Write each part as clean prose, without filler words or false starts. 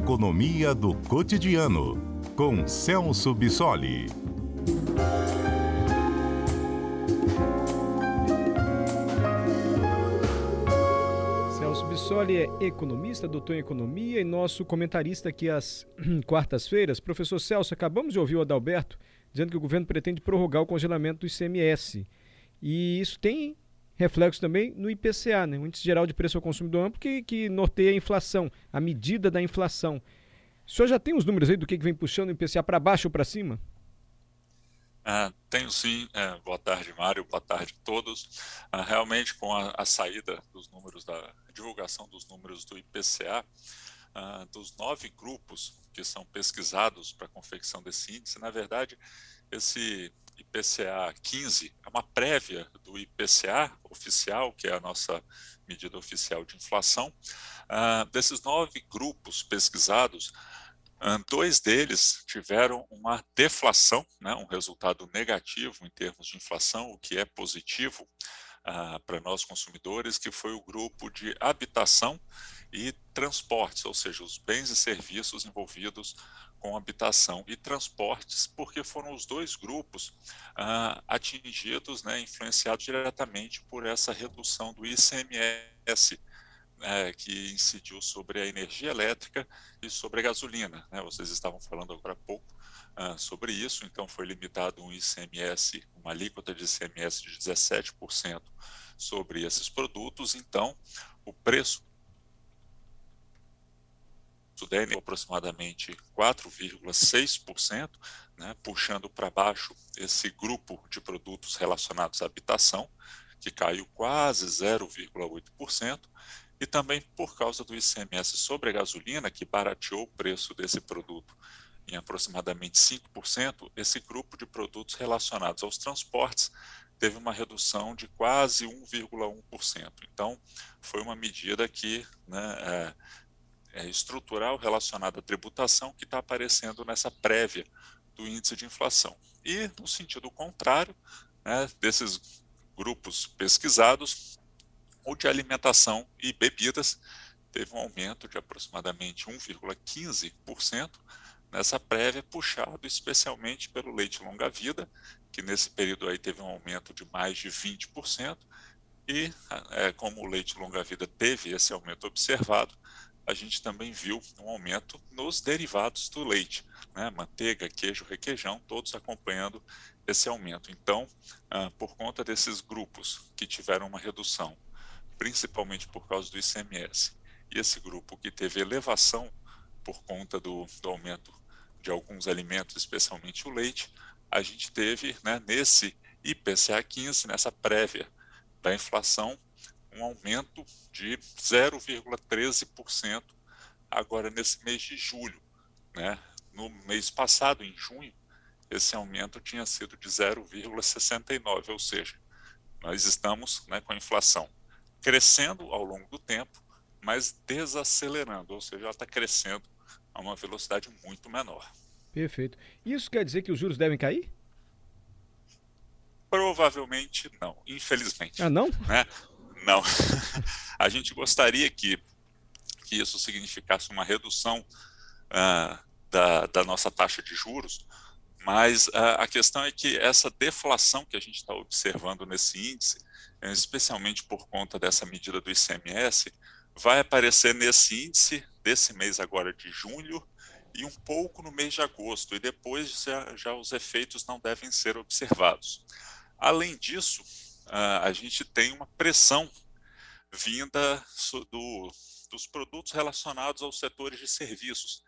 Economia do Cotidiano, com Celso Bissoli. Celso Bissoli é economista, doutor em economia e nosso comentarista aqui às quartas-feiras. Professor Celso, acabamos de ouvir o Adalberto dizendo que o governo pretende prorrogar o congelamento do ICMS. E isso tem reflexo também no IPCA, né? O Índice Geral de Preço ao Consumidor Amplo, que norteia a inflação, a medida da inflação. O senhor já tem os números aí do que vem puxando o IPCA para baixo ou para cima? Tenho sim. Boa tarde, Mário. Boa tarde a todos. Realmente, com a saída dos números, a divulgação dos números do IPCA, dos 9 grupos que são pesquisados para a confecção desse índice, na verdade, esse IPCA 15 é uma prévia do IPCA oficial, que é a nossa medida oficial de inflação. Desses 9 grupos pesquisados, 2 deles tiveram uma deflação, né, um resultado negativo em termos de inflação, o que é positivo para nós consumidores, que foi o grupo de habitação e transportes, ou seja, os bens e serviços envolvidos com habitação e transportes, porque foram os 2 grupos atingidos, né, influenciados diretamente por essa redução do ICMS, que incidiu sobre a energia elétrica e sobre a gasolina, né? Vocês estavam falando agora há pouco sobre isso. Então foi limitado um ICMS, uma alíquota de ICMS de 17% sobre esses produtos. Então o preço aproximadamente 4,6%, né, puxando para baixo esse grupo de produtos relacionados à habitação, que caiu quase 0,8%, e também por causa do ICMS sobre a gasolina, que barateou o preço desse produto em aproximadamente 5%, esse grupo de produtos relacionados aos transportes teve uma redução de quase 1,1%. Então, foi uma medida que, né, estrutural relacionada à tributação, que está aparecendo nessa prévia do índice de inflação. E, no sentido contrário, né, desses grupos pesquisados, o de alimentação e bebidas teve um aumento de aproximadamente 1,15% nessa prévia, puxado especialmente pelo leite longa-vida, que nesse período aí teve um aumento de mais de 20%, e como o leite longa-vida teve esse aumento observado, a gente também viu um aumento nos derivados do leite, né? Manteiga, queijo, requeijão, todos acompanhando esse aumento. Então, por conta desses grupos que tiveram uma redução, principalmente por causa do ICMS, e esse grupo que teve elevação por conta do aumento de alguns alimentos, especialmente o leite, a gente teve, né, nesse IPCA 15, nessa prévia da inflação, um aumento de 0,13% agora nesse mês de julho, né? No mês passado, em junho, esse aumento tinha sido de 0,69%, ou seja, nós estamos, né, com a inflação crescendo ao longo do tempo, mas desacelerando, ou seja, ela está crescendo a uma velocidade muito menor. Perfeito. Isso quer dizer que os juros devem cair? Provavelmente não, infelizmente. Ah, não? Né? Não. A gente gostaria que isso significasse uma redução da nossa taxa de juros, mas a questão é que essa deflação que a gente está observando nesse índice, especialmente por conta dessa medida do ICMS, vai aparecer nesse índice desse mês agora de julho e um pouco no mês de agosto, e depois já os efeitos não devem ser observados. Além disso, a gente tem uma pressão vinda dos produtos relacionados aos setores de serviços,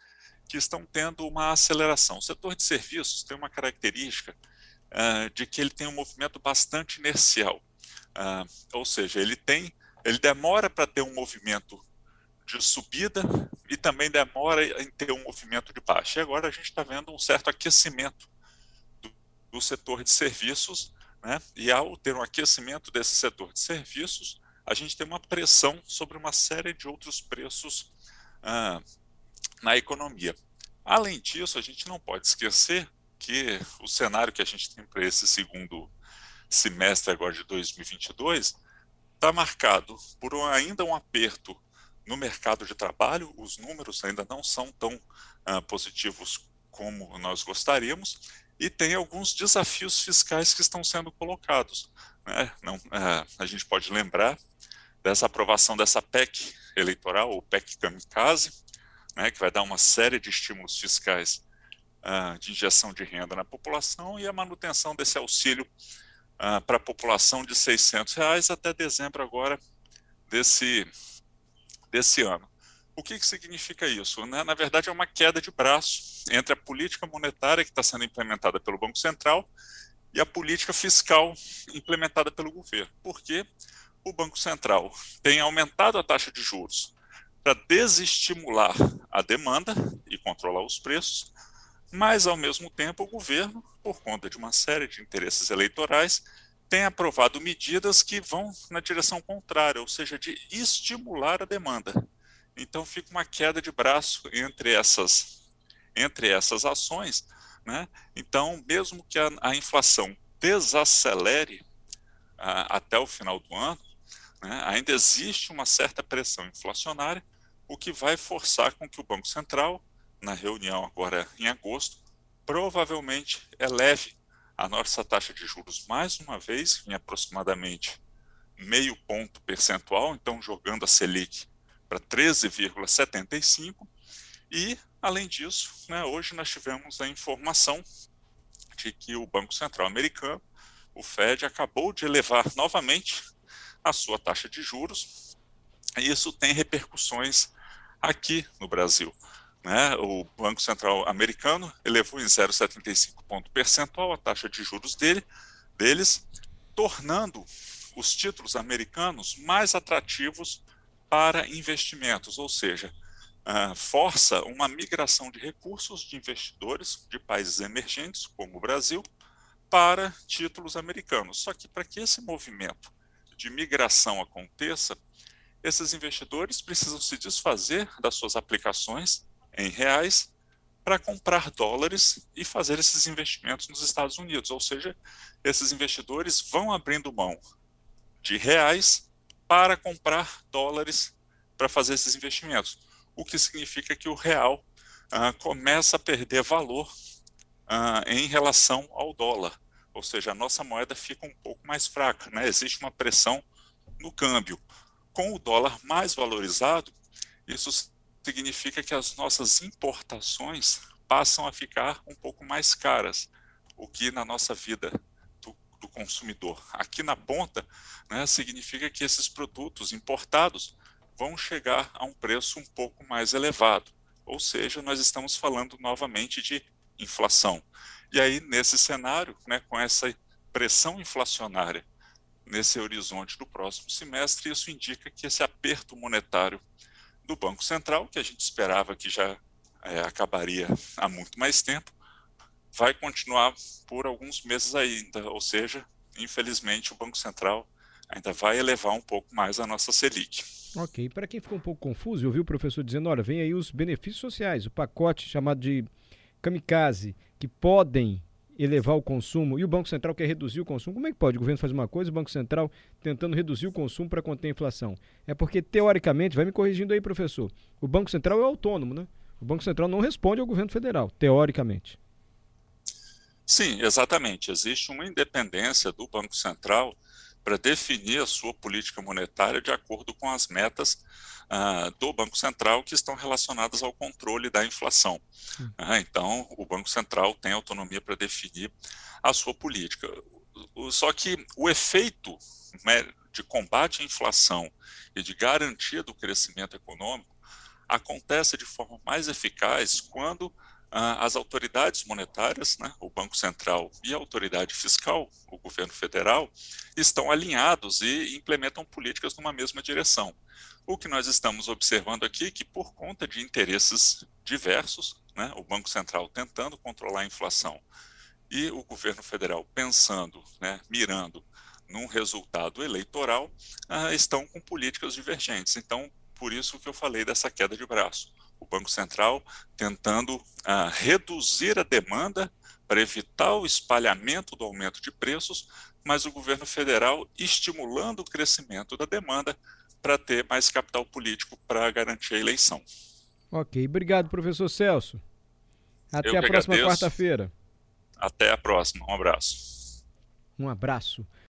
que estão tendo uma aceleração. O setor de serviços tem uma característica de que ele tem um movimento bastante inercial, ou seja, ele demora para ter um movimento de subida e também demora em ter um movimento de baixa. E agora a gente está vendo um certo aquecimento do setor de serviços, né? E ao ter um aquecimento desse setor de serviços, a gente tem uma pressão sobre uma série de outros preços na economia. Além disso, a gente não pode esquecer que o cenário que a gente tem para esse segundo semestre agora de 2022 está marcado por ainda um aperto No mercado de trabalho, os números ainda não são tão positivos como nós gostaríamos, e tem alguns desafios fiscais que estão sendo colocados, né? A gente pode lembrar dessa aprovação dessa PEC eleitoral, ou PEC kamikaze, né, que vai dar uma série de estímulos fiscais de injeção de renda na população, e a manutenção desse auxílio para a população de R$600 até dezembro agora desse ano. O que que significa isso? Na verdade, é uma queda de braço entre a política monetária que está sendo implementada pelo Banco Central e a política fiscal implementada pelo governo. Porque o Banco Central tem aumentado a taxa de juros para desestimular a demanda e controlar os preços, mas, ao mesmo tempo, o governo, por conta de uma série de interesses eleitorais, tem aprovado medidas que vão na direção contrária, ou seja, de estimular a demanda. Então, fica uma queda de braço entre essas ações, né? Então, mesmo que a inflação desacelere até o final do ano, né, ainda existe uma certa pressão inflacionária, o que vai forçar com que o Banco Central, na reunião agora em agosto, provavelmente eleve a nossa taxa de juros mais uma vez, em aproximadamente 0,5 ponto percentual, então jogando a Selic para 13,75, e, além disso, né, hoje nós tivemos a informação de que o Banco Central americano, o FED, acabou de elevar novamente a sua taxa de juros, e isso tem repercussões aqui no Brasil, né? O Banco Central americano elevou em 0,75 ponto percentual a taxa de juros deles, tornando os títulos americanos mais atrativos para investimentos, ou seja, força uma migração de recursos de investidores de países emergentes, como o Brasil, para títulos americanos. Só que, para que esse movimento de migração aconteça, esses investidores precisam se desfazer das suas aplicações em reais para comprar dólares e fazer esses investimentos nos Estados Unidos, ou seja, esses investidores vão abrindo mão de reais para comprar dólares para fazer esses investimentos, o que significa que o real começa a perder valor em relação ao dólar, ou seja, a nossa moeda fica um pouco mais fraca, né? Existe uma pressão no câmbio. Com o dólar mais valorizado, isso significa que as nossas importações passam a ficar um pouco mais caras, o que na nossa vida do consumidor, aqui na ponta, né, significa que esses produtos importados vão chegar a um preço um pouco mais elevado, ou seja, nós estamos falando novamente de inflação. E aí, nesse cenário, né, com essa pressão inflacionária nesse horizonte do próximo semestre, isso indica que esse aperto monetário do Banco Central, que a gente esperava que já acabaria há muito mais tempo, vai continuar por alguns meses ainda, ou seja, infelizmente o Banco Central ainda vai elevar um pouco mais a nossa Selic. Ok, para quem ficou um pouco confuso, eu vi o professor dizendo, olha, vem aí os benefícios sociais, o pacote chamado de kamikaze, que podem elevar o consumo, e o Banco Central quer reduzir o consumo. Como é que pode? O governo faz uma coisa, o Banco Central tentando reduzir o consumo para conter a inflação. É porque, teoricamente, vai me corrigindo aí, professor, o Banco Central é autônomo, né? O Banco Central não responde ao governo federal, teoricamente. Sim, exatamente. Existe uma independência do Banco Central para definir a sua política monetária de acordo com as metas do Banco Central que estão relacionadas ao controle da inflação. Então, o Banco Central tem autonomia para definir a sua política. Só que o efeito, né, de combate à inflação e de garantia do crescimento econômico acontece de forma mais eficaz quando as autoridades monetárias, né, o Banco Central e a autoridade fiscal, o governo federal, estão alinhados e implementam políticas numa mesma direção. O que nós estamos observando aqui é que, por conta de interesses diversos, né, o Banco Central tentando controlar a inflação e o governo federal pensando, né, mirando num resultado eleitoral, estão com políticas divergentes. Então, por isso que eu falei dessa queda de braço. O Banco Central tentando reduzir a demanda para evitar o espalhamento do aumento de preços, mas o governo federal estimulando o crescimento da demanda para ter mais capital político para garantir a eleição. Ok, obrigado, professor Celso. Até a próxima quarta-feira. Até a próxima, um abraço. Um abraço.